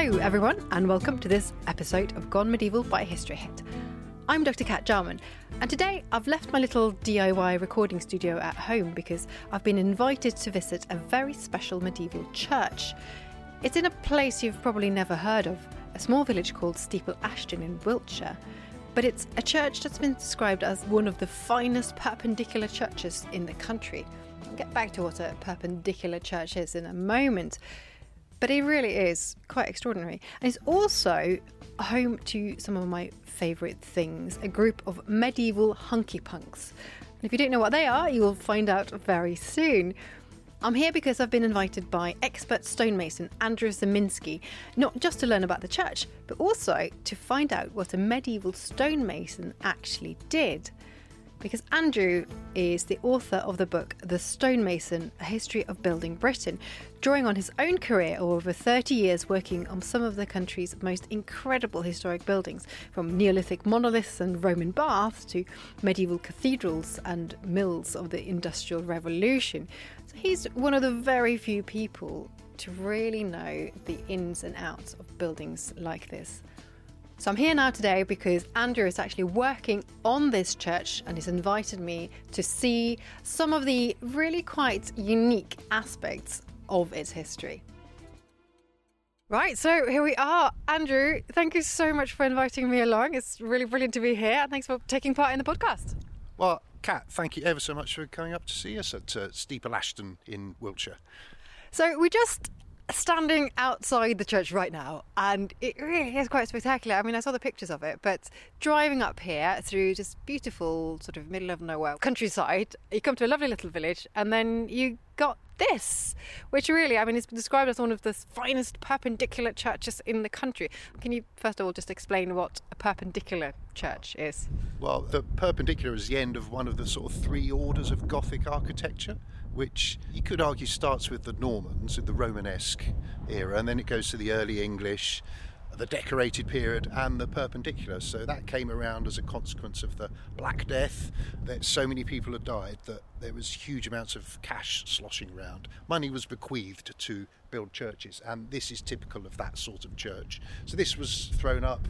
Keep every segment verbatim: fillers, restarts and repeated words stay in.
Hello everyone, and welcome to this episode of Gone Medieval by History Hit. I'm Doctor Kat Jarman, and today I've left my little D I Y recording studio at home because I've been invited to visit a very special medieval church. It's in a place you've probably never heard of, a small village called Steeple Ashton in Wiltshire, but it's a church that's been described as one of the finest perpendicular churches in the country. I'll get back to what a perpendicular church is in a moment. But it really is quite extraordinary. And it's also home to some of my favourite things, a group of medieval hunky punks. And if you don't know what they are, you will find out very soon. I'm here because I've been invited by expert stonemason Andrew Ziminski, not just to learn about the church, but also to find out what a medieval stonemason actually did. Because Andrew is the author of the book The Stonemason: A History of Building Britain, drawing on his own career of over thirty years working on some of the country's most incredible historic buildings, from Neolithic monoliths and Roman baths to medieval cathedrals and mills of the Industrial Revolution. So he's one of the very few people to really know the ins and outs of buildings like this. So I'm here now today because Andrew is actually working on this church and has invited me to see some of the really quite unique aspects of its history. Right, so here we are. Andrew, thank you so much for inviting me along. It's really brilliant to be here, and thanks for taking part in the podcast. Well, Kat, thank you ever so much for coming up to see us at uh, Steeple Ashton in Wiltshire. So we just... standing outside the church right now, and it really is quite spectacular. I mean, I saw the pictures of it, but driving up here through just beautiful sort of middle of nowhere countryside, you come to a lovely little village, and then you got this, which really, I mean, it's been described as one of the finest perpendicular churches in the country. Can you first of all just explain what a perpendicular church is? Well, the perpendicular is the end of one of the sort of three orders of Gothic architecture, which you could argue starts with the Normans, with the Romanesque era, and then it goes to the early English, the decorated period, and the perpendicular. So that came around as a consequence of the Black Death, that so many people had died that there was huge amounts of cash sloshing around. Money was bequeathed to build churches, and this is typical of that sort of church. So this was thrown up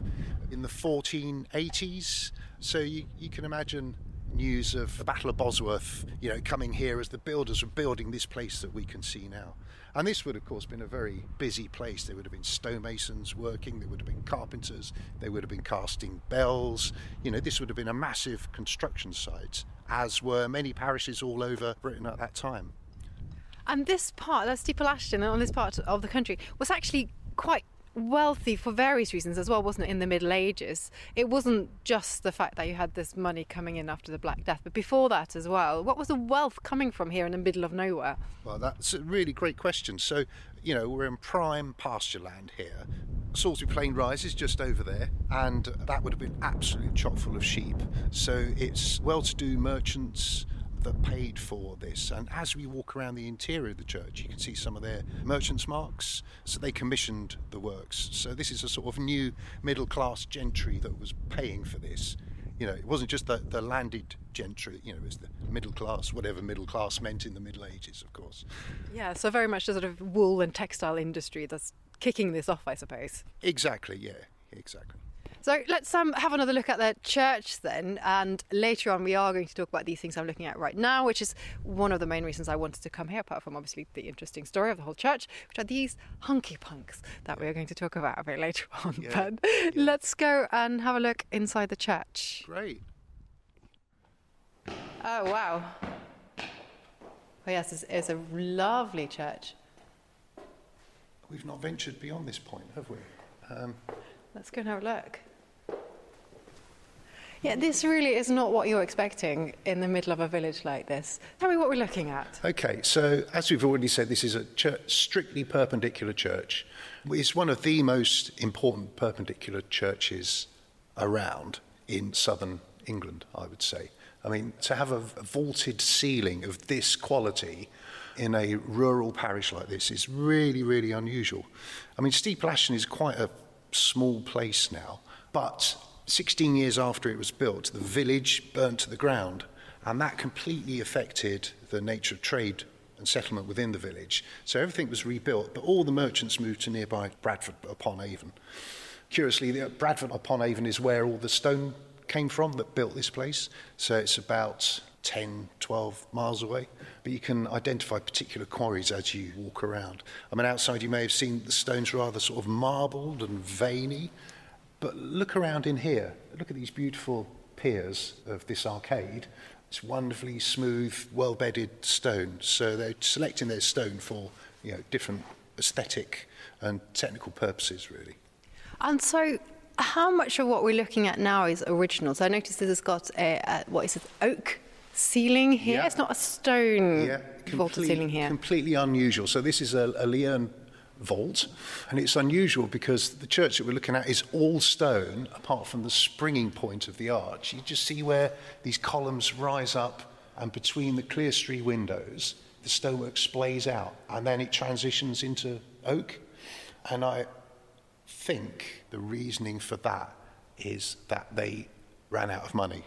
in the fourteen eighties, so you, you can imagine news of the Battle of Bosworth, you know, coming here as the builders were building this place that we can see now. And this would, of course, been a very busy place. There would have been stonemasons working, there would have been carpenters, there would have been casting bells. You know, this would have been a massive construction site, as were many parishes all over Britain at that time. And this part, that's Steeple Ashton, on this part of the country, was actually quite wealthy for various reasons as well, wasn't it? In the Middle Ages, it wasn't just the fact that you had this money coming in after the Black Death, but before that as well. What was the wealth coming from here in the middle of nowhere? Well, that's a really great question. So, you know, we're in prime pasture land here. Salisbury Plain rises just over there, and that would have been absolutely chock full of sheep. So it's well-to-do merchants that paid for this, and as we walk around the interior of the church you can see some of their merchants' marks. So they commissioned the works, so this is a sort of new middle-class gentry that was paying for this. You know, it wasn't just the, the landed gentry, you know, it was the middle class, whatever middle class meant in the Middle Ages, of course. Yeah, so very much the sort of wool and textile industry that's kicking this off, I suppose. Exactly, yeah, exactly. So let's um, have another look at the church then, and later on we are going to talk about these things I'm looking at right now, which is one of the main reasons I wanted to come here, apart from obviously the interesting story of the whole church, which are these hunky punks that we are going to talk about a bit later on. Yeah. But yeah. Let's go and have a look inside the church. Great. Oh, wow. Oh yes, it's, it's a lovely church. We've not ventured beyond this point, have we? Um... Let's go and have a look. Yeah, this really is not what you're expecting in the middle of a village like this. Tell me what we're looking at. Okay, so as we've already said, this is a church, strictly perpendicular church. It's one of the most important perpendicular churches around in southern England, I would say. I mean, to have a vaulted ceiling of this quality in a rural parish like this is really, really unusual. I mean, Steeple Ashton is quite a small place now, but sixteen years after it was built, the village burnt to the ground, and that completely affected the nature of trade and settlement within the village. So everything was rebuilt, but all the merchants moved to nearby Bradford-upon-Avon. Curiously, Bradford-upon-Avon is where all the stone came from that built this place, so it's about ten, twelve miles away, but you can identify particular quarries as you walk around. I mean, outside you may have seen the stones rather sort of marbled and veiny, but look around in here. Look at these beautiful piers of this arcade. It's wonderfully smooth, well-bedded stone, so they're selecting their stone for, you know, different aesthetic and technical purposes, really. And so how much of what we're looking at now is original? So I noticed this has got a, a what is it, oak ceiling here? Yeah. It's not a stone yeah. vaulted ceiling here. Completely unusual. So this is a, a Leon vault, and it's unusual because the church that we're looking at is all stone apart from the springing point of the arch. You just see where these columns rise up, and between the clerestory windows the stonework splays out, and then it transitions into oak. And I think the reasoning for that is that they ran out of money.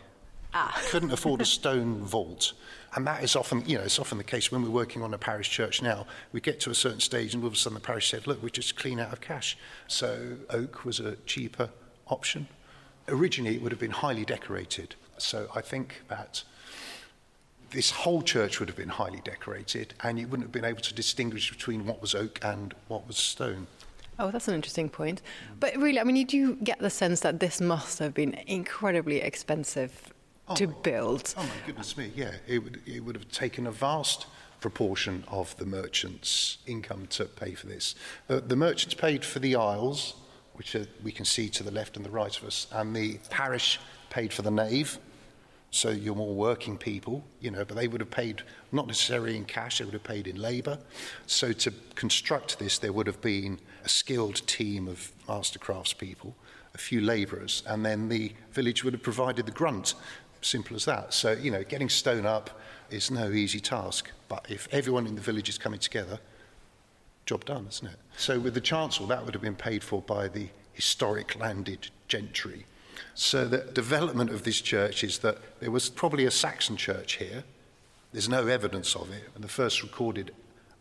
Ah. Couldn't afford a stone vault, and that is often, you know, it's often the case when we're working on a parish church now. We get to a certain stage, and all of a sudden the parish said, "Look, we're just clean out of cash." So oak was a cheaper option. Originally, it would have been highly decorated. So I think that this whole church would have been highly decorated, and you wouldn't have been able to distinguish between what was oak and what was stone. Oh, that's an interesting point. But really, I mean, you do get the sense that this must have been incredibly expensive. Oh, to build. Oh my goodness me, yeah. It would it would have taken a vast proportion of the merchants' income to pay for this. Uh, the merchants paid for the aisles, which are, we can see to the left and the right of us, and the parish paid for the nave, so you're more working people, you know, but they would have paid not necessarily in cash, they would have paid in labour. So to construct this, there would have been a skilled team of master craftspeople, a few labourers, and then the village would have provided the grunt. Simple as that. So, you know, getting stone up is no easy task, but if everyone in the village is coming together, job done, isn't it? So with the chancel, that would have been paid for by the historic landed gentry. So the development of this church is that there was probably a Saxon church here. There's no evidence of it, and the first recorded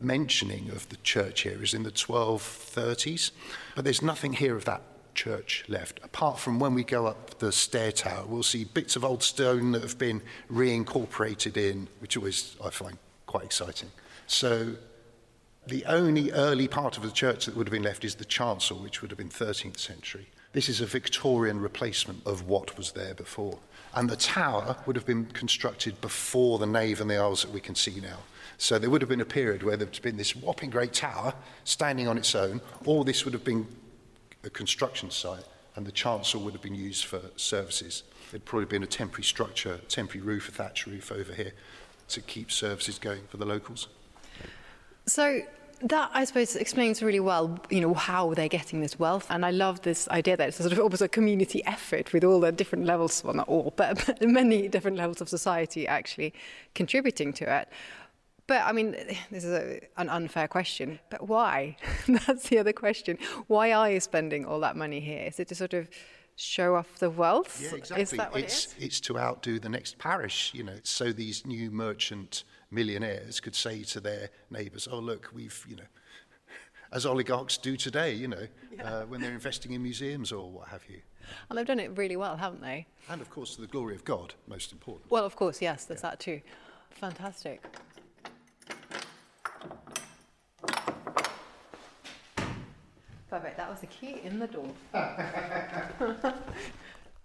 mentioning of the church here is in the twelve thirties, but there's nothing here of that church left, apart from when we go up the stair tower we'll see bits of old stone that have been reincorporated in, which always I find quite exciting. So the only early part of the church that would have been left is the chancel, which would have been thirteenth century. This is a Victorian replacement of what was there before, and the tower would have been constructed before the nave and the aisles that we can see now. So there would have been a period where there'd been this whopping great tower standing on its own. All this would have been a construction site, and the chancel would have been used for services. There'd probably been a temporary structure, temporary roof, a thatch roof over here to keep services going for the locals. So that, I suppose, explains really well, you know, how they're getting this wealth. And I love this idea that it's a sort of almost a community effort with all the different levels, well, not all, but many different levels of society actually contributing to it. But, I mean, this is a, an unfair question, but why? That's the other question. Why are you spending all that money here? Is it to sort of show off the wealth? Yeah, exactly. Is that what it's, it is? It's to outdo the next parish, you know, so these new merchant millionaires could say to their neighbours, oh, look, we've, you know, as oligarchs do today, you know, yeah. uh, when they're investing in museums or what have you. And they've done it really well, haven't they? And, of course, to the glory of God, most important. Well, of course, yes, there's yeah. that too. Fantastic. Perfect, that was the key in the door.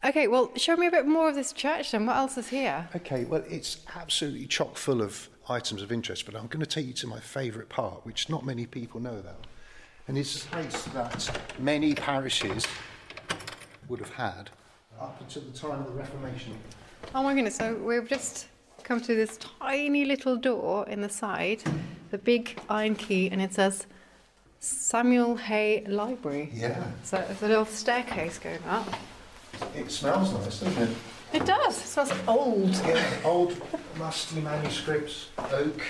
Okay, well, show me a bit more of this church then. What else is here? Okay, well, it's absolutely chock full of items of interest, but I'm going to take you to my favourite part, which not many people know about. And it's a place that many parishes would have had up until the time of the Reformation. Oh my goodness, so we've just come to this tiny little door in the side, the big iron key, and it says Samuel Hay Library. Yeah. So there's a little staircase going up. It smells nice, doesn't it? It does. It smells old. Yeah, old, musty manuscripts, oak.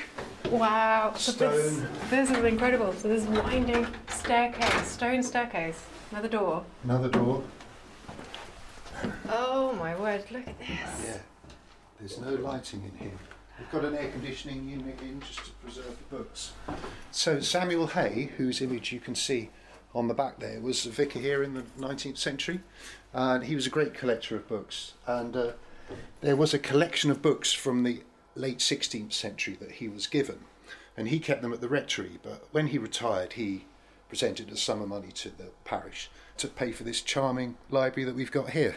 Wow. Stone. So this, this is incredible. So this winding staircase, stone staircase. Another door. Another door. Oh my word! Look at this. Yeah. There's no lighting in here. We've got an air conditioning unit in just to preserve the books. So Samuel Hay, whose image you can see on the back there, was a vicar here in the nineteenth century, and he was a great collector of books. And uh, there was a collection of books from the late sixteenth century that he was given, and he kept them at the rectory. But when he retired, he presented a sum of money to the parish to pay for this charming library that we've got here.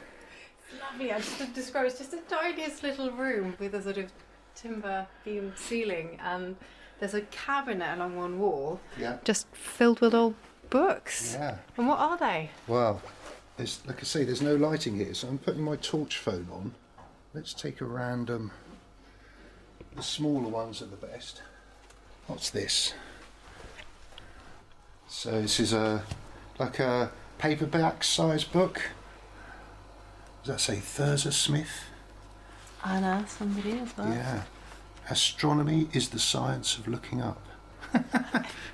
It's lovely. I just describe it's just the tiniest little room with a sort of timber beam ceiling, and there's a cabinet along one wall, yeah, just filled with old books. Yeah. And what are they? Well, there's, like I say, there's no lighting here, so I'm putting my torch phone on. Let's take a random. The smaller ones are the best. What's this? So this is a like a paperback size book. Does that say Thurza Smith? I know, somebody as well. Yeah. Astronomy is the science of looking up.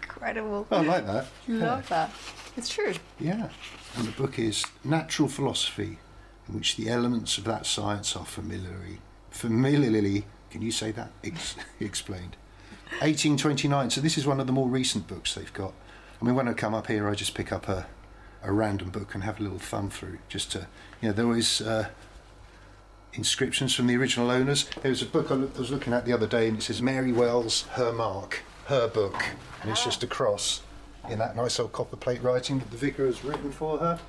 Incredible. Oh, I like that. You yeah. love that. It's true. Yeah. And the book is Natural Philosophy, in which the elements of that science are familiarly, familiarly, can you say that? Ex- explained. eighteen twenty-nine. So this is one of the more recent books they've got. I mean, when I come up here, I just pick up a, a random book and have a little thumb through just to, you know, there was... Uh, inscriptions from the original owners. There was a book I was looking at the other day, and it says Mary Wells, her mark, her book, and it's just a cross in that nice old copperplate writing that the vicar has written for her.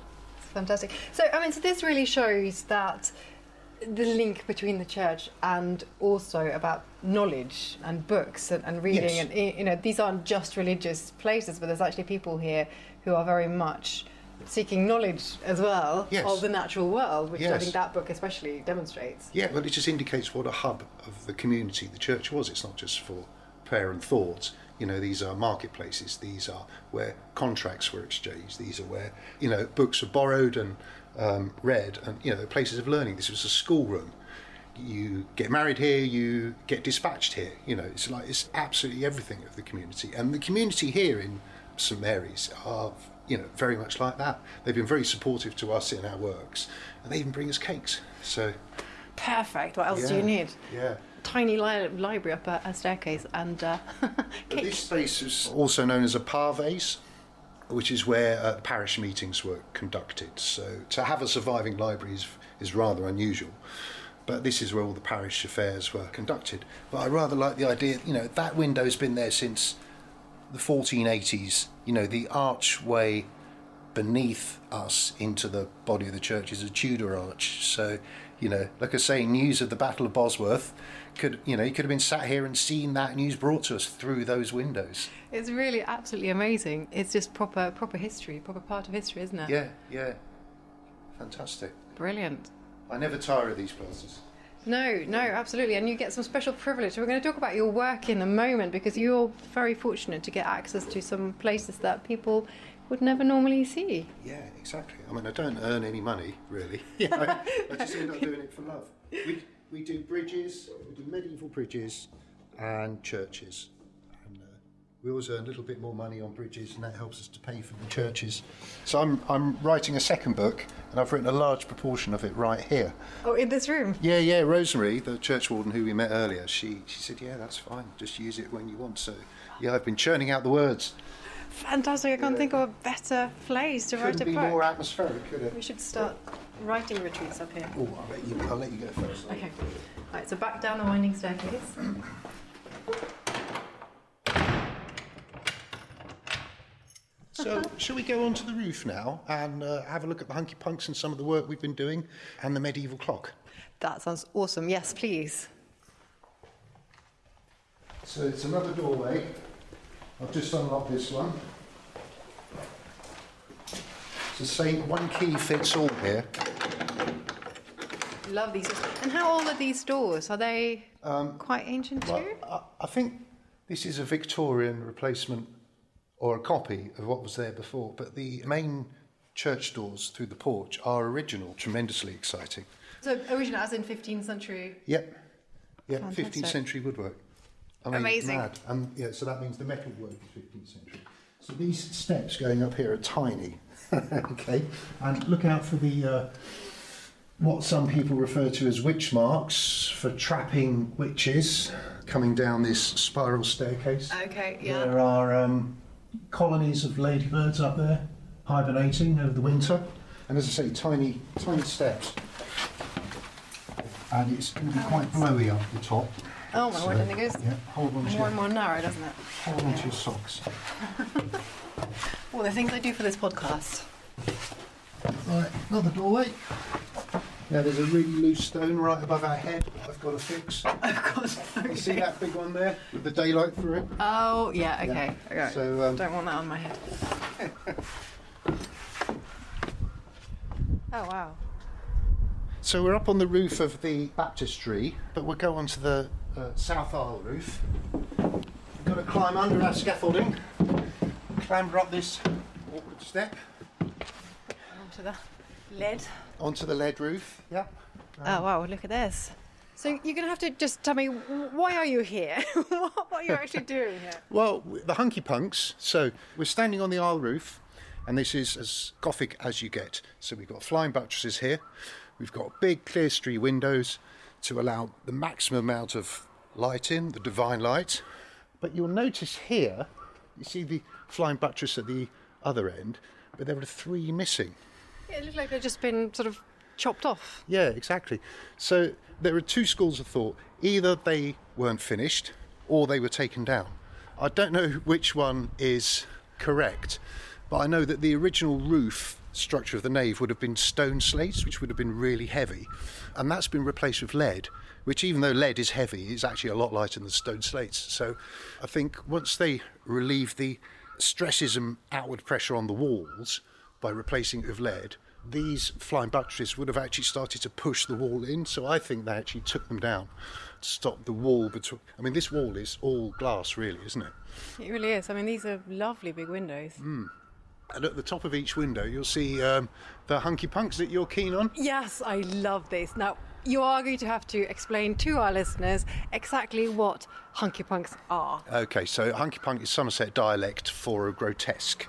It's fantastic. So, I mean, so this really shows that the link between the church and also about knowledge and books and, and reading. Yes. And, you know, these aren't just religious places, but there's actually people here who are very much seeking knowledge as well. Yes. Of the natural world, which yes. I think that book especially demonstrates. Yeah, well, it just indicates what a hub of the community the church was. It's not just for prayer and thoughts. You know, these are marketplaces. These are where contracts were exchanged. These are where, you know, books were borrowed and um, read, and, you know, they're places of learning. This was a schoolroom. You get married here, you get dispatched here. You know, it's like it's absolutely everything of the community. And the community here in St Mary's are, you know, very much like that. They've been very supportive to us in our works, and they even bring us cakes. So perfect. What else yeah, do you need? Yeah. Tiny li- library up a, a staircase and uh, cakes. This space is also known as a parvase, which is where uh, parish meetings were conducted. So to have a surviving library is, is rather unusual. But this is where all the parish affairs were conducted. But I rather like the idea, you know, that window's been there since the fourteen eighties. You know, the archway beneath us into the body of the church is a Tudor arch. So, you know, like I say, news of the Battle of Bosworth could, you know, you could have been sat here and seen that news brought to us through those windows. It's really absolutely amazing. It's just proper, proper history, proper part of history, isn't it? Yeah, yeah. Fantastic. Brilliant. I never tire of these places. No, no, absolutely. And you get some special privilege. We're going to talk about your work in a moment, because you're very fortunate to get access to some places that people would never normally see. Yeah, exactly. I mean, I don't earn any money, really. You know, I just end up doing it for love. We, we do bridges, we do medieval bridges and churches. And uh, we always earn a little bit more money on bridges, and that helps us to pay for the churches. So I'm I'm writing a second book, and I've written a large proportion of it right here. Oh, in this room? Yeah, yeah. Rosemary, the churchwarden who we met earlier, she, she said, yeah, that's fine. Just use it when you want. So, yeah, I've been churning out the words. Fantastic. I can't yeah. think of a better place to Couldn't write a poem. Be more atmospheric, could it? We should start yeah. writing retreats up here. Oh, I'll let you, I'll let you go first. Okay. All right, so back down the winding staircase. So, shall we go on to the roof now and uh, have a look at the Hunky Punks and some of the work we've been doing and the medieval clock? That sounds awesome. Yes, please. So, it's another doorway. I've just unlocked this one. It's the same, one key fits all here. Love these. And how old are these doors? Are they um, quite ancient well, too? I, I think this is a Victorian replacement or a copy of what was there before, but the main church doors through the porch are original, tremendously exciting. So original as in fifteenth century? Yep, yep, fantastic. fifteenth century woodwork. I mean, amazing. Mad. And, yeah, so that means the metal work is fifteenth century. So these steps going up here are tiny, okay, and look out for the uh, what some people refer to as witch marks for trapping witches coming down this spiral staircase. Okay, yeah. There are... Um, colonies of ladybirds up there hibernating over the winter, and as I say, tiny tiny steps, and it's going to be quite blowy up the top. Oh my so, word, I think it is. Yeah, hold on more to and your, more narrow, doesn't it? Hold on yeah. to your socks. All the things I do for this podcast. Right, another doorway. Now there's a really loose stone right above our head. I've got to fix. I've got to fix. You see that big one there with the daylight through it? Oh yeah, okay. Yeah. Okay. So um, don't want that on my head. Oh wow. So we're up on the roof of the baptistry, but we'll go onto the uh, south aisle roof. We've got to climb under our scaffolding, clamber up this awkward step. Onto the lead. Onto the lead roof, yeah. Um, oh, wow, look at this. So you're going to have to just tell me, why are you here? What are you actually doing here? Well, the Hunky Punks, so we're standing on the aisle roof, and this is as Gothic as you get. So we've got flying buttresses here. We've got big clerestory windows to allow the maximum amount of light in, the divine light. But you'll notice here, you see the flying buttress at the other end, but there are three missing. Yeah, it looked like they've just been sort of chopped off. Yeah, exactly. So there are two schools of thought. Either they weren't finished or they were taken down. I don't know which one is correct, but I know that the original roof structure of the nave would have been stone slates, which would have been really heavy, and that's been replaced with lead, which, even though lead is heavy, is actually a lot lighter than stone slates. So I think once they relieve the stresses and outward pressure on the walls by replacing it with lead, these flying buttresses would have actually started to push the wall in, so I think they actually took them down to stop the wall between... I mean, this wall is all glass, really, isn't it? It really is. I mean, these are lovely big windows. Mm. And at the top of each window, you'll see um, the Hunky Punks that you're keen on. Yes, I love this. Now, you are going to have to explain to our listeners exactly what Hunky Punks are. OK, so Hunky Punk is Somerset dialect for a grotesque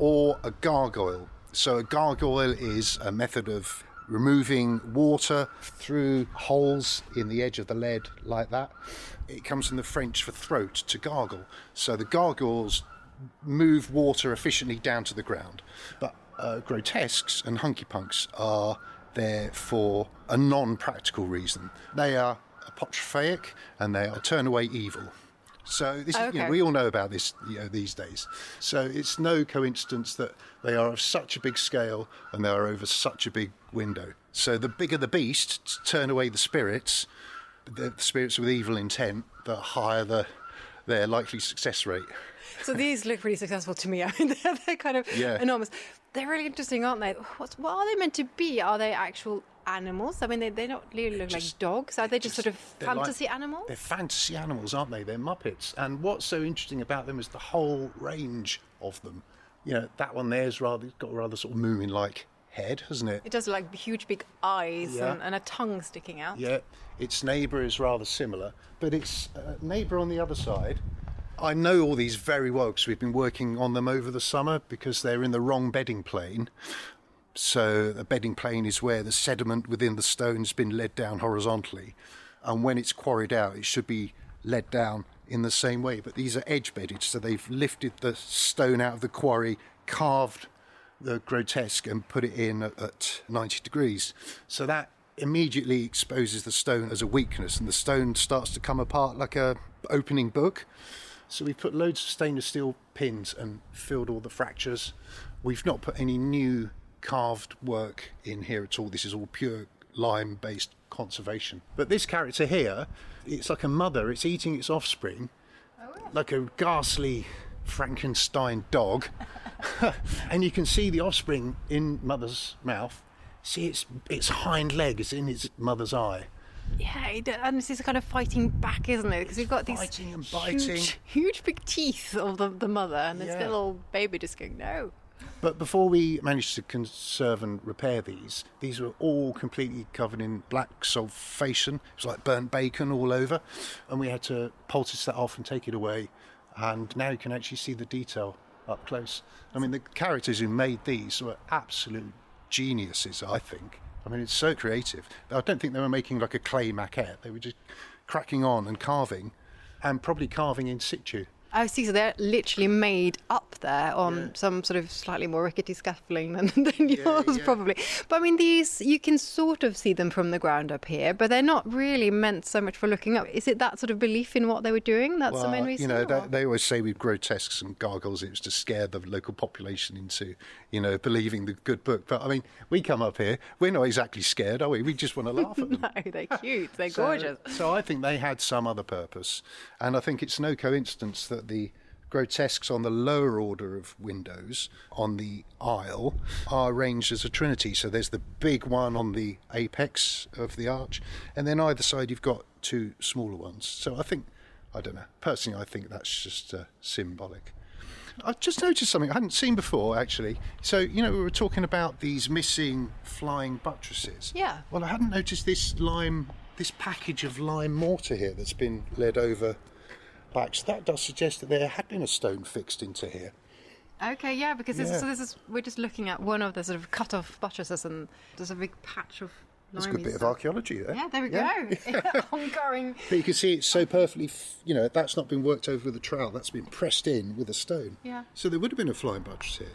or a gargoyle. So a gargoyle is a method of removing water through holes in the edge of the lead like that. It comes from the French for throat, to gargle. So the gargoyles move water efficiently down to the ground. But uh, grotesques and Hunky Punks are there for a non-practical reason. They are apotropaic and they are turn away evil. So this, oh, okay. is, you know, we all know about this, you know, these days. So it's no coincidence that they are of such a big scale and they are over such a big window. So the bigger the beast, to turn away the spirits, the spirits with evil intent, the higher the their likely success rate. So these look pretty successful to me. I mean, they're, they're kind of yeah. enormous. They're really interesting, aren't they? What's, what are they meant to be? Are they actual animals? I mean, they, they don't really look just, like dogs. Are they just, just sort of fantasy like, animals? They're fantasy animals, aren't they? They're Muppets. And what's so interesting about them is the whole range of them. You know, that one there's rather got a rather sort of moomin-like head, hasn't it? It does, like, huge big eyes yeah. and, and a tongue sticking out. Yeah, its neighbour is rather similar, but its uh, neighbour on the other side... I know all these very well because we've been working on them over the summer because they're in the wrong bedding plane. So the bedding plane is where the sediment within the stone has been led down horizontally. And when it's quarried out, it should be led down in the same way, but these are edge-bedded, so they've lifted the stone out of the quarry, carved the grotesque and put it in at ninety degrees. So that immediately exposes the stone as a weakness, and the stone starts to come apart like a opening book. So we put loads of stainless steel pins and filled all the fractures. We've not put any new carved work in here at all. This is all pure lime-based conservation. But this character here, it's like a mother. It's eating its offspring, oh, yeah. like a ghastly Frankenstein dog. And you can see the offspring in mother's mouth. See its its hind leg is in its mother's eye. Yeah, and this is kind of fighting back, isn't it? Because we've got these biting and biting. Huge, huge big teeth of the, the mother, and this yeah. little baby just going, no. But before we managed to conserve and repair these, these were all completely covered in black sulfation. It was like burnt bacon all over. And we had to poultice that off and take it away. And now you can actually see the detail up close. I mean, the characters who made these were absolute geniuses, I think. I mean, it's so creative. I don't think they were making like a clay maquette. They were just cracking on and carving, and probably carving in situ. I see, so they're literally made up there on yeah. some sort of slightly more rickety scaffolding than, than yeah, yours, yeah. probably. But I mean, these, you can sort of see them from the ground up here, but they're not really meant so much for looking up. Is it that sort of belief in what they were doing? That's well, the main reason? You know, they, they always say with grotesques and gargoyles, it was to scare the local population into, you know, believing the good book. But I mean, we come up here, we're not exactly scared, are we? We just want to laugh at them. No, they're cute, they're so, gorgeous. So I think they had some other purpose. And I think it's no coincidence that the grotesques on the lower order of windows on the aisle are arranged as a trinity. So there's the big one on the apex of the arch, and then either side you've got two smaller ones. So I think, I don't know, personally I think that's just uh, symbolic. I've just noticed something I hadn't seen before, actually. So, you know, we were talking about these missing flying buttresses. Yeah. Well, I hadn't noticed this lime, this package of lime mortar here that's been led over back. So that does suggest that there had been a stone fixed into here. Okay, yeah, because this, yeah. So this is, we're just looking at one of the sort of cut-off buttresses, and there's a big patch of lime. That's a good bit stuff. Of archaeology there. Yeah, there we yeah. go. Yeah. Ongoing. But you can see it's so perfectly, you know, that's not been worked over with a trowel, that's been pressed in with a stone. Yeah. So there would have been a flying buttress here.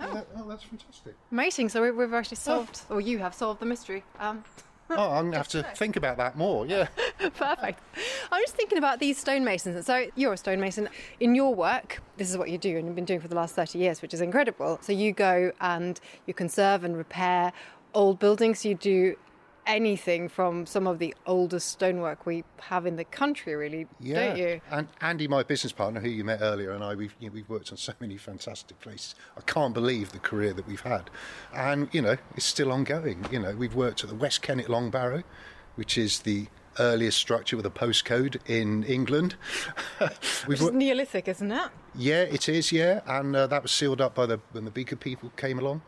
Oh, oh, that, oh that's fantastic. Amazing, so we've actually solved, oh. or you have solved the mystery. Um Oh, I'm going to have to think about that more, yeah. Perfect. I'm just thinking about these stonemasons. So you're a stonemason. In your work, this is what you do and you've been doing for the last thirty years, which is incredible. So you go and you conserve and repair old buildings. You do anything from some of the oldest stonework we have in the country, really, yeah. don't you? And Andy, my business partner, who you met earlier, and I, we've, you know, we've worked on so many fantastic places. I can't believe the career that we've had. And, you know, it's still ongoing. You know, we've worked at the West Kennet Long Barrow, which is the earliest structure with a postcode in England. It's wor- Neolithic, isn't it? Yeah, it is, yeah. And uh, that was sealed up by the when the Beaker people came along.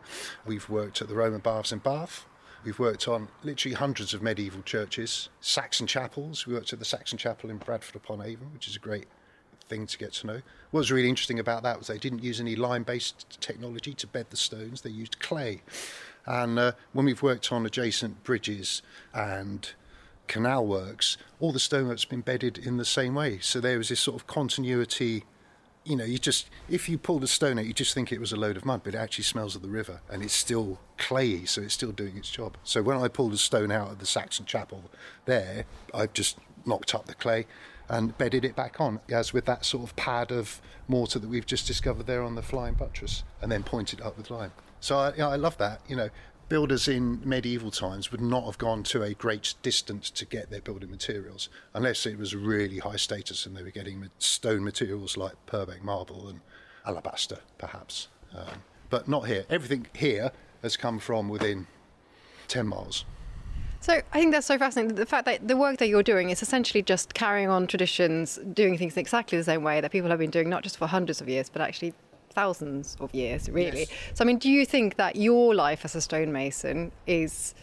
We've worked at the Roman Baths in Bath. We've worked on literally hundreds of medieval churches, Saxon chapels. We worked at the Saxon Chapel in Bradford-upon-Avon, which is a great thing to get to know. What was really interesting about that was they didn't use any lime-based technology to bed the stones. They used clay. And uh, when we've worked on adjacent bridges and canal works, all the stonework's been bedded in the same way. So there was this sort of continuity. You know, you just, if you pulled a stone out, you just think it was a load of mud, but it actually smells of the river, and it's still clayey, so it's still doing its job. So when I pulled a stone out of the Saxon Chapel there, I've just knocked up the clay and bedded it back on, as with that sort of pad of mortar that we've just discovered there on the flying buttress, and then pointed up with lime. So I, you know, I love that, you know. Builders in medieval times would not have gone to a great distance to get their building materials unless it was really high status and they were getting stone materials like Purbeck marble and alabaster, perhaps. Um, but not here. Everything here has come from within ten miles. So I think that's so fascinating. The fact that the work that you're doing is essentially just carrying on traditions, doing things in exactly the same way that people have been doing, not just for hundreds of years, but actually thousands of years, really. Yes. So, I mean, do you think that your life as a stonemason is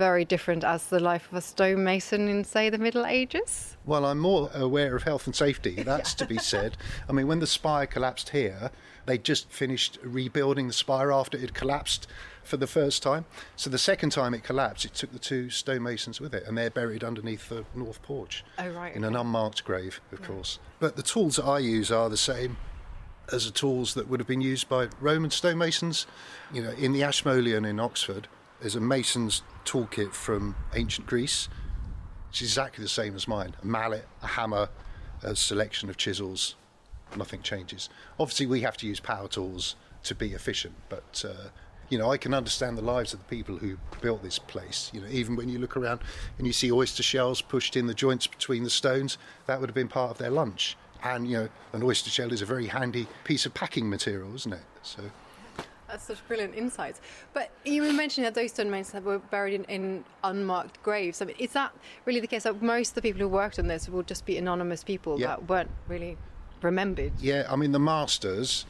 very different as the life of a stonemason in, say, the Middle Ages? Well, I'm more aware of health and safety, that's yeah. to be said. I mean, when the spire collapsed here, they just finished rebuilding the spire after it collapsed for the first time. So the second time it collapsed, it took the two stonemasons with it, and they're buried underneath the north porch. Oh, right. In okay. an unmarked grave, of yeah. course. But the tools that I use are the same as the tools that would have been used by Roman stonemasons. You know, in the Ashmolean in Oxford, there's a mason's toolkit from ancient Greece. It's exactly the same as mine. A mallet, a hammer, a selection of chisels. Nothing changes. Obviously, we have to use power tools to be efficient, but uh, you know, I can understand the lives of the people who built this place. You know, even when you look around and you see oyster shells pushed in the joints between the stones, that would have been part of their lunch. And you know, an oyster shell is a very handy piece of packing material, isn't it? So that's such brilliant insights. But you were mentioning that those stonemasons were buried in, in unmarked graves. I mean, is that really the case? Like, most of the people who worked on this will just be anonymous people yeah. that weren't really remembered. Yeah, I mean, the masters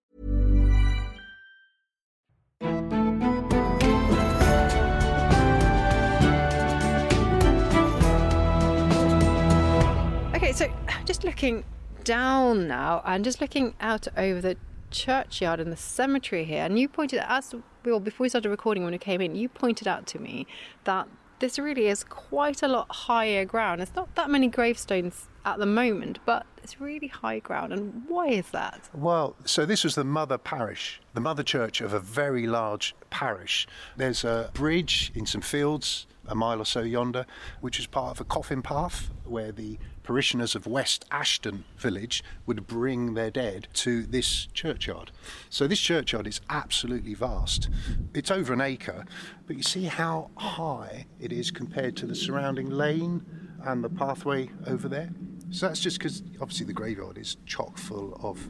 Okay, so just looking down now and just looking out over the churchyard and the cemetery here, and you pointed out, as well, before we started recording when we came in, you pointed out to me that this really is quite a lot higher ground. There's not that many gravestones at the moment, but it's really high ground. And why is that? Well, so this was the mother parish, the mother church of a very large parish. There's a bridge in some fields a mile or so yonder, which is part of a coffin path where the parishioners of West Ashton village would bring their dead to this churchyard. So this churchyard is absolutely vast. It's over an acre, but you see how high it is compared to the surrounding lane and the pathway over there. So that's just because obviously the graveyard is chock full of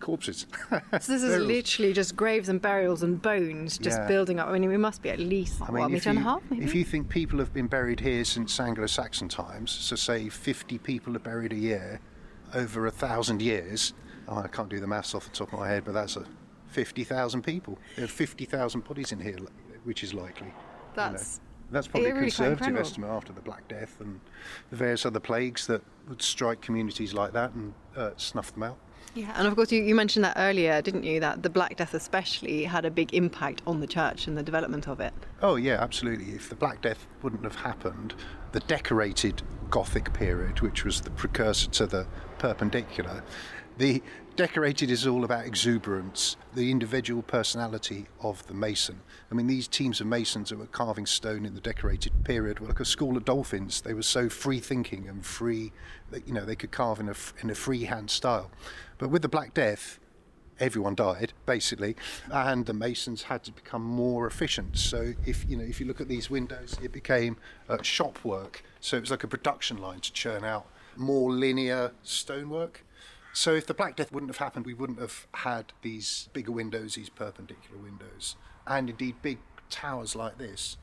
corpses. So this is literally just graves and burials and bones just yeah. building up. I mean, we must be at least I mean, what, a metre and a half, maybe? If you think people have been buried here since Anglo-Saxon times, so say fifty people are buried a year over a thousand years. Oh, I can't do the maths off the top of my head, but that's a fifty thousand people. There are fifty thousand bodies in here, which is likely. That's... You know. That's probably a really conservative estimate after the Black Death and the various other plagues that would strike communities like that and uh, snuff them out. Yeah, and of course you, you mentioned that earlier, didn't you, that the Black Death especially had a big impact on the church and the development of it. Oh yeah, absolutely. If the Black Death wouldn't have happened, the decorated Gothic period, which was the precursor to the Perpendicular, the decorated is all about exuberance, the individual personality of the mason. I mean, these teams of masons that were carving stone in the decorated period were like a school of dolphins. They were so free-thinking and free, that, you know, they could carve in a, in a freehand style. But with the Black Death, everyone died, basically, and the masons had to become more efficient. So if you know, if you look at these windows, it became uh, shop work. So it was like a production line to churn out more linear stonework. So if the Black Death wouldn't have happened, we wouldn't have had these bigger windows, these perpendicular windows, and indeed big towers like this.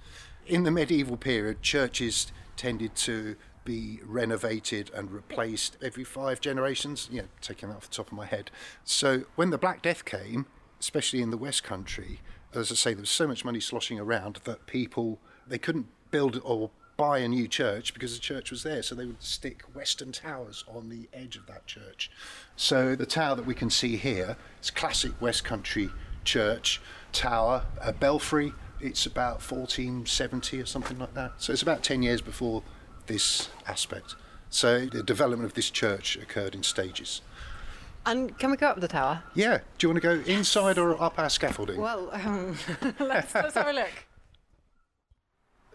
In the medieval period, churches tended to be renovated and replaced every five generations. Yeah, taking that off the top of my head. So when the Black Death came, especially in the West Country, as I say, there was so much money sloshing around that people, they couldn't build or buy a new church because the church was there, so they would stick western towers on the edge of that church. So the tower that we can see here is classic West Country church tower, a belfry. It's about fourteen seventy or something like that, so it's about ten years before this aspect. So the development of this church occurred in stages. And can we go up the tower? Yeah. Do you want to go inside or up our scaffolding? Well, um, let's, let's have a look.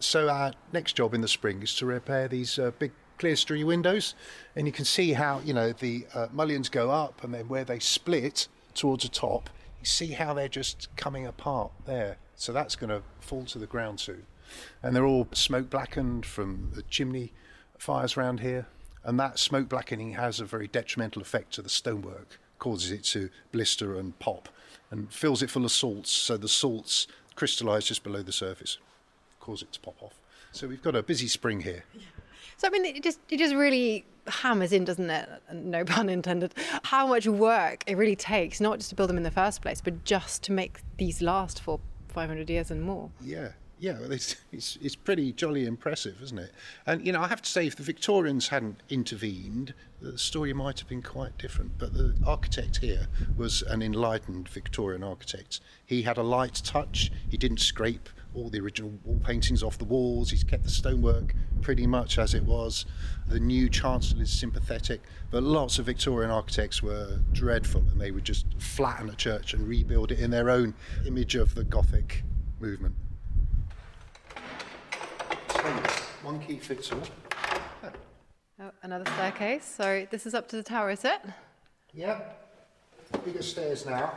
So our next job in the spring is to repair these uh, big clerestory windows, and you can see how, you know, the uh, mullions go up, and then where they split towards the top, you see how they're just coming apart there. So that's going to fall to the ground soon. And they're all smoke blackened from the chimney fires around here, and that smoke blackening has a very detrimental effect to the stonework, causes it to blister and pop, and fills it full of salts, so the salts crystallise just below the surface, cause it to pop off. So we've got a busy spring here. Yeah. So I mean, it just it just really hammers in, doesn't it? No pun intended. How much work it really takes, not just to build them in the first place, but just to make these last for five hundred years and more. Yeah. yeah, well, it's, it's it's pretty jolly impressive, isn't it? And, you know, I have to say, if the Victorians hadn't intervened, the story might have been quite different. But the architect here was an enlightened Victorian architect. He had a light touch. He didn't scrape all the original wall paintings off the walls. He's kept the stonework pretty much as it was. The new chancel is sympathetic, but lots of Victorian architects were dreadful, and they would just flatten a church and rebuild it in their own image of the Gothic movement. One key fits all. Oh. Oh, another staircase. So this is up to the tower, is it? Yep. Bigger stairs now.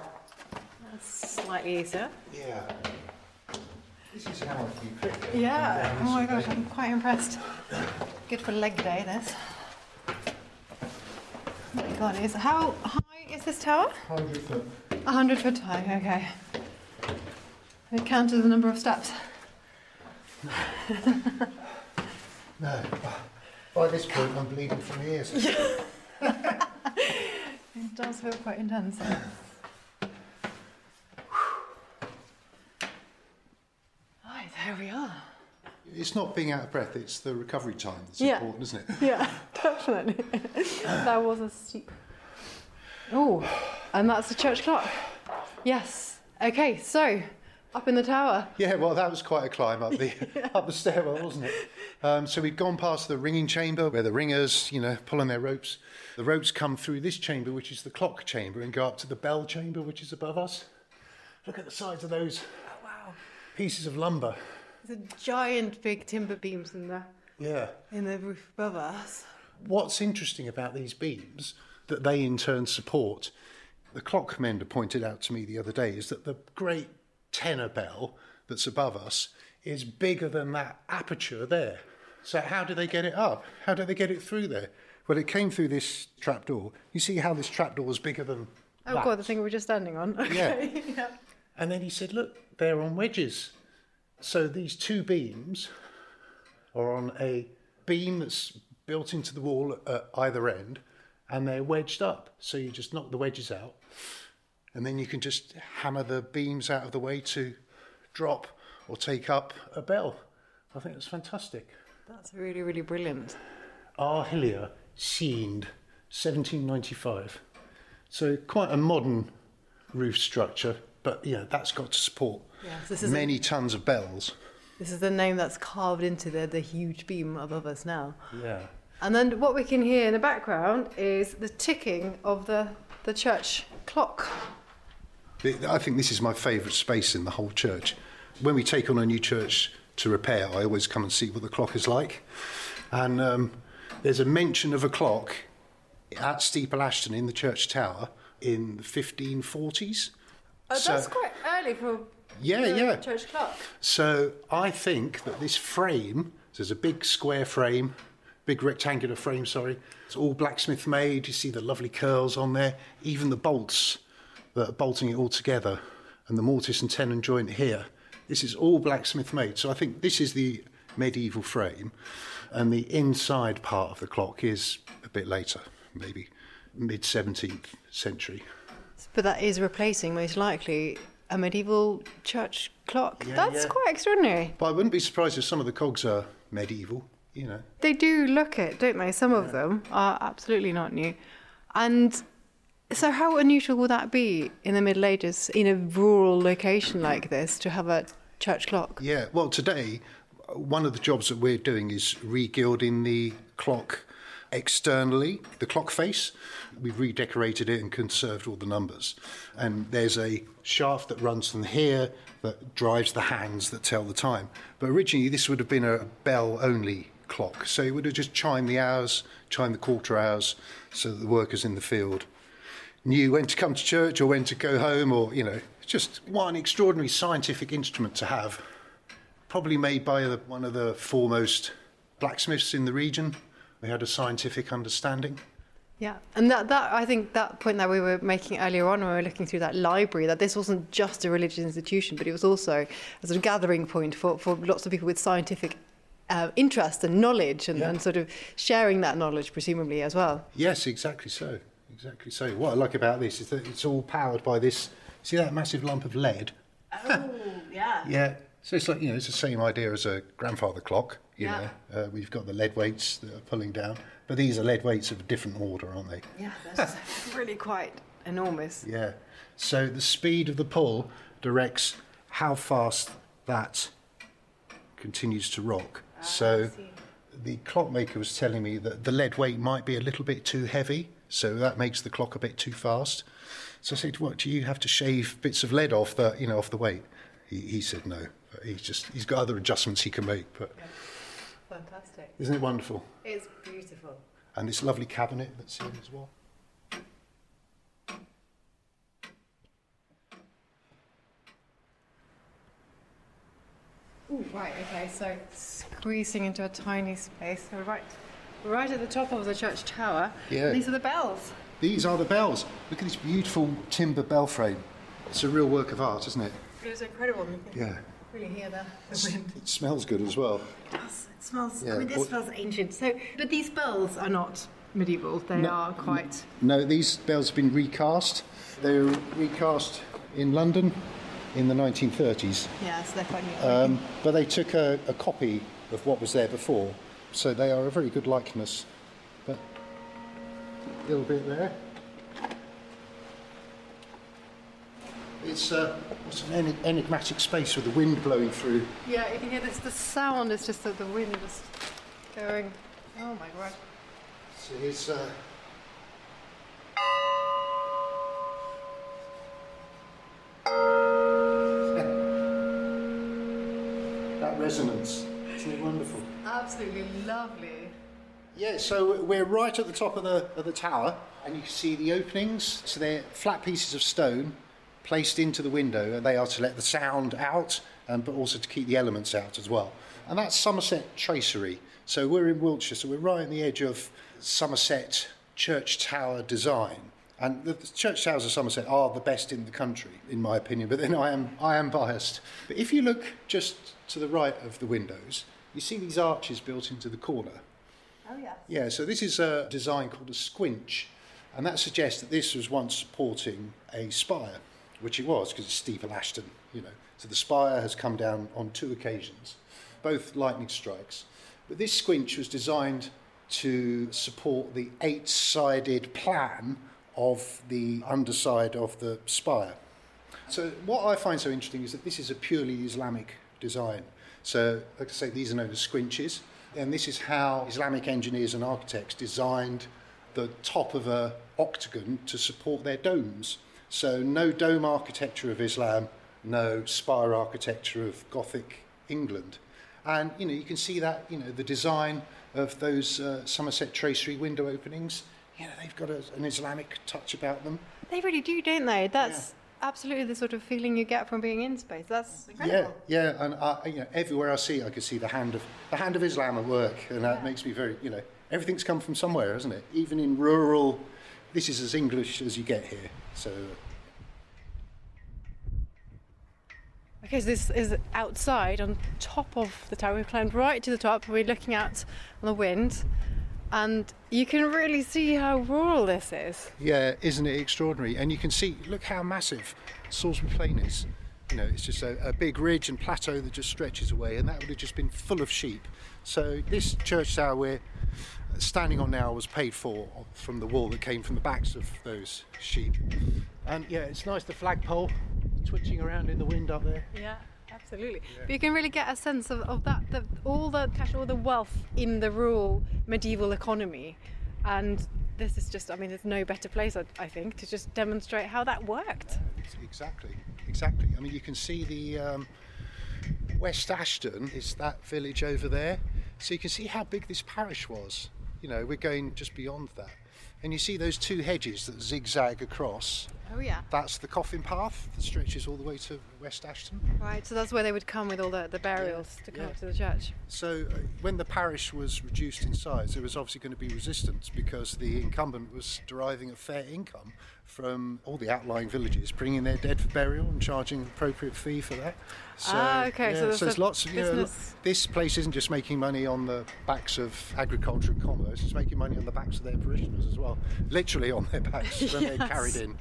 That's slightly easier. Yeah. This is how you pick it. Yeah. Oh my gosh, I'm quite impressed. Good for leg day, this. Oh my God, is how high is this tower? one hundred foot. one hundred foot high. Okay. Have you counted the number of steps? No. No. By this point, I'm bleeding from the ears. It does feel quite intense. Though. There we are. It's not being out of breath, it's the recovery time that's yeah. important, isn't it? Yeah, definitely. That was a steep... Oh, and that's the church clock. Yes. Okay, so, up in the tower. Yeah, well, that was quite a climb up the yeah. up the stairwell, wasn't it? Um, so we've gone past the ringing chamber, where the ringers, you know, pulling their ropes. The ropes come through this chamber, which is the clock chamber, and go up to the bell chamber, which is above us. Look at the size of those... pieces of lumber. There's a giant big timber beams in the, yeah. in the roof above us. What's interesting about these beams, that they in turn support, the clock mender pointed out to me the other day, is that the great tenor bell that's above us is bigger than that aperture there. So how do they get it up? How do they get it through there? Well, it came through this trapdoor. You see how this trapdoor is bigger than oh, that? Oh, God, the thing we were just standing on. Okay. Yeah. yeah. And then he said, look, they're on wedges. So these two beams are on a beam that's built into the wall at either end, and they're wedged up. So you just knock the wedges out, and then you can just hammer the beams out of the way to drop or take up a bell. I think that's fantastic. That's really, really brilliant. R. Hillier, Scene, seventeen ninety-five. So quite a modern roof structure. But, yeah, that's got to support yes, this is many a, tons of bells. This is the name that's carved into the, the huge beam above us now. Yeah. And then what we can hear in the background is the ticking of the, the church clock. I think this is my favourite space in the whole church. When we take on a new church to repair, I always come and see what the clock is like. And um, there's a mention of a clock at Steeple Ashton in the church tower in the fifteen forties. Oh, that's so, quite early for yeah, you know, yeah. church clock. So I think that this frame, so there's a big square frame, big rectangular frame, sorry. It's all blacksmith made. You see the lovely curls on there. Even the bolts that are bolting it all together and the mortise and tenon joint here. This is all blacksmith made. So I think this is the medieval frame, and the inside part of the clock is a bit later, maybe mid-seventeenth century. But that is replacing, most likely, a medieval church clock. Yeah, That's yeah. quite extraordinary. But I wouldn't be surprised if some of the cogs are medieval, you know. They do look it, don't they? Some yeah. of them are absolutely not new. And so how unusual would that be in the Middle Ages, in a rural location like this, to have a church clock? Yeah, well, today, one of the jobs that we're doing is regilding the clock externally, the clock face. We've redecorated it and conserved all the numbers. And there's a shaft that runs from here that drives the hands that tell the time. But originally this would have been a bell-only clock. So it would have just chimed the hours, chimed the quarter hours, so that the workers in the field knew when to come to church or when to go home, or, you know, just one extraordinary scientific instrument to have. Probably made by the, one of the foremost blacksmiths in the region. They had a scientific understanding. Yeah, and that, that I think that point that we were making earlier on when we were looking through that library, that this wasn't just a religious institution, but it was also a sort of gathering point for, for lots of people with scientific uh, interest and knowledge, and, yeah. and sort of sharing that knowledge, presumably, as well. Yes, exactly so. Exactly so. What I like about this is that it's all powered by this... See that massive lump of lead? Oh, yeah. Yeah. So it's like, you know, it's the same idea as a grandfather clock, you yeah. know. Uh, we've got the lead weights that are pulling down, but these are lead weights of a different order, aren't they? Yeah, that's really quite enormous. Yeah. So the speed of the pull directs how fast that continues to rock. Ah, so the clockmaker was telling me that the lead weight might be a little bit too heavy, so that makes the clock a bit too fast. So I said, what, do you have to shave bits of lead off the, you know, off the weight? He, he said no. He's just he's got other adjustments he can make. But fantastic. Isn't it wonderful? It's beautiful. And this lovely cabinet that's in as well. Ooh, right, okay, so squeezing into a tiny space. So right right at the top of the church tower. Yeah. These are the bells. These are the bells. Look at this beautiful timber bell frame. It's a real work of art, isn't it? It was incredible. Yeah. Really hear the, the wind. It smells good as well. It does. It smells. Yeah. I mean, this what, smells ancient. So, but these bells are not medieval. They no, are quite. No, these bells have been recast. They were recast in London in the nineteen thirties. Yeah, so they're quite new. Um, but they took a, a copy of what was there before, so they are a very good likeness. But a little bit there. It's uh, an enigmatic space with the wind blowing through. Yeah, you can hear this. The sound is just that the wind is going. Oh my God. So it's. Uh... that resonance. Isn't it wonderful? Absolutely lovely. Yeah, so we're right at the top of the of the tower, and you can see the openings. So they're flat pieces of stone placed into the window, and they are to let the sound out, um, but also to keep the elements out as well. And that's Somerset tracery. So we're in Wiltshire, so we're right on the edge of Somerset church tower design. And the church towers of Somerset are the best in the country, in my opinion, but then I am I am biased. But if you look just to the right of the windows, you see these arches built into the corner. Oh, yes. Yeah, so this is a design called a squinch, and that suggests that this was once supporting a spire, which it was, because it's Steeple Ashton, you know. So the spire has come down on two occasions, both lightning strikes. But this squinch was designed to support the eight-sided plan of the underside of the spire. So what I find so interesting is that this is a purely Islamic design. So, like I say, these are known as squinches, and this is how Islamic engineers and architects designed the top of an octagon to support their domes. So no dome architecture of Islam, no spire architecture of Gothic England. And, you know, you can see that, you know, the design of those uh, Somerset tracery window openings, you know, they've got a, an Islamic touch about them. They really do, don't they? That's yeah. absolutely the sort of feeling you get from being in space. That's incredible. Yeah, yeah, and, I, you know, everywhere I see, I can see the hand of the hand of Islam at work, and that yeah. makes me very, you know, everything's come from somewhere, hasn't it? Even in rural... This is as English as you get here. So, okay, so this is outside on top of the tower. We've climbed right to the top. We're looking out on the wind, and you can really see how rural this is. Yeah, isn't it extraordinary? And you can see, look how massive Salisbury Plain is. You know, it's just a, a big ridge and plateau that just stretches away, and that would have just been full of sheep. So this church tower we're standing on now was paid for from the wool that came from the backs of those sheep. And yeah, it's nice, the flagpole twitching around in the wind up there. Yeah, absolutely. Yeah. But you can really get a sense of, of that, the, all the cash, all the wealth in the rural medieval economy. And this is just, I mean, there's no better place, I, I think, to just demonstrate how that worked. Yeah, exactly, exactly. I mean, you can see the um, West Ashton is that village over there. So you can see how big this parish was. You know, we're going just beyond that. And you see those two hedges that zigzag across. Oh, yeah. That's the coffin path that stretches all the way to West Ashton. Right, so that's where they would come with all the, the burials yeah. to come yeah. up to the church. So uh, when the parish was reduced in size, there was obviously going to be resistance because the incumbent was deriving a fair income from all the outlying villages, bringing their dead for burial and charging an appropriate fee for that. So, ah, okay. Yeah, so there's, so there's lots of, you know, this place isn't just making money on the backs of agriculture and commerce, it's making money on the backs of their parishioners as well. Literally on their backs when yes. they're carried in.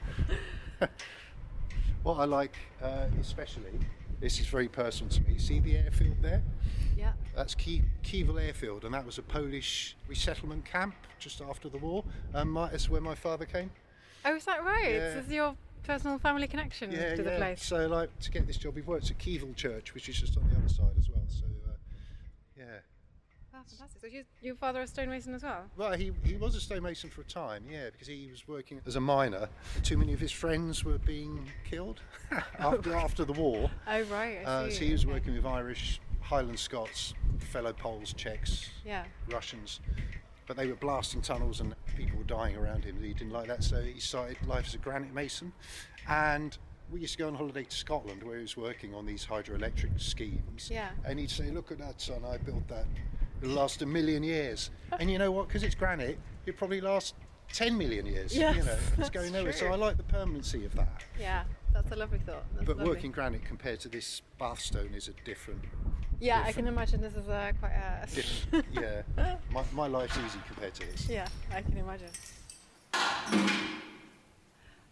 What I like uh, especially This is very personal to me. See the airfield there? Yeah. That's Kie- Kievel Airfield, and that was a Polish resettlement camp just after the war. Um, my, that's where my father came. Oh, is that right? Yeah. This is your personal family connection yeah, to the yeah. place. So, like, to get this job, we've worked at Kievel Church, which is just on the other side as well. So, uh, yeah. That's fantastic. So, you, your father a stonemason as well? Well, he he was a stonemason for a time, yeah, because he was working as a miner. Too many of his friends were being killed after after the war. Oh right, I see. Uh, so he was okay. working with Irish, Highland Scots, fellow Poles, Czechs, yeah, Russians, but they were blasting tunnels and people were dying around him. He didn't like that, so he started life as a granite mason. And we used to go on holiday to Scotland, where he was working on these hydroelectric schemes. Yeah. And he'd say, "Look at that, son! I built that. It'll last a million years." And you know what? Because it's granite, it probably lasts ten million years. Yes, you know, it's going nowhere. True. So I like the permanency of that. Yeah, that's a lovely thought. That's but lovely. Working granite compared to this bath stone is a different. Yeah, different, I can imagine this is uh, quite a. Different, yeah, my, my life's easy compared to this. Yeah, I can imagine.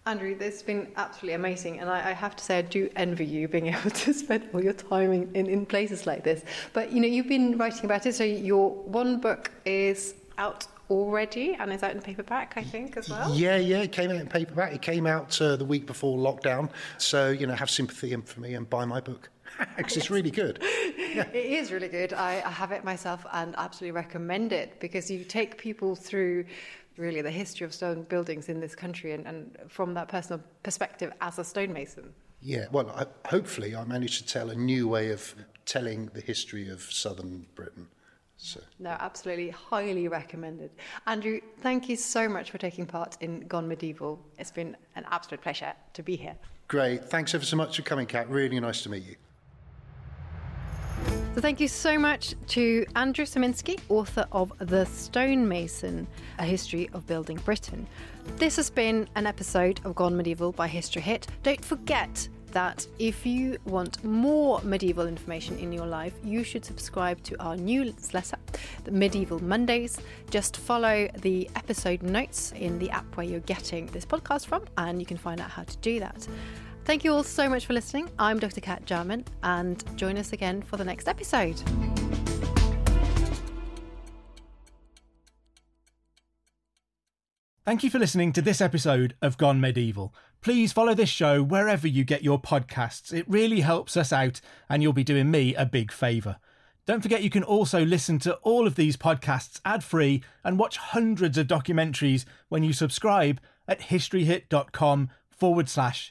Andrew, this has been absolutely amazing, and I, I have to say I do envy you being able to spend all your time in, in, in places like this. But, you know, you've been writing about it, so your one book is out already, and it's out in paperback, I think, as well? Yeah, yeah, it came out in paperback. It came out uh, the week before lockdown, so, you know, have sympathy for me and buy my book. Because it's really good. Yeah. It is really good. I, I have it myself and absolutely recommend it, because you take people through really the history of stone buildings in this country, and, and from that personal perspective as a stonemason. Yeah, well, I, hopefully I managed to tell a new way of telling the history of southern Britain. So. No, absolutely. Highly recommended. Andrew, thank you so much for taking part in Gone Medieval. It's been an absolute pleasure to be here. Great. Thanks ever so much for coming, Kat. Really nice to meet you. So thank you so much to Andrew Ziminski, author of The Stonemason, A History of Building Britain. This has been an episode of Gone Medieval by History Hit. Don't forget that if you want more medieval information in your life, you should subscribe to our newsletter, the Medieval Mondays. Just follow the episode notes in the app where you're getting this podcast from, and you can find out how to do that. Thank you all so much for listening. I'm Doctor Kat Jarman, and join us again for the next episode. Thank you for listening to this episode of Gone Medieval. Please follow this show wherever you get your podcasts. It really helps us out, and you'll be doing me a big favour. Don't forget you can also listen to all of these podcasts ad-free and watch hundreds of documentaries when you subscribe at historyhit.com forward slash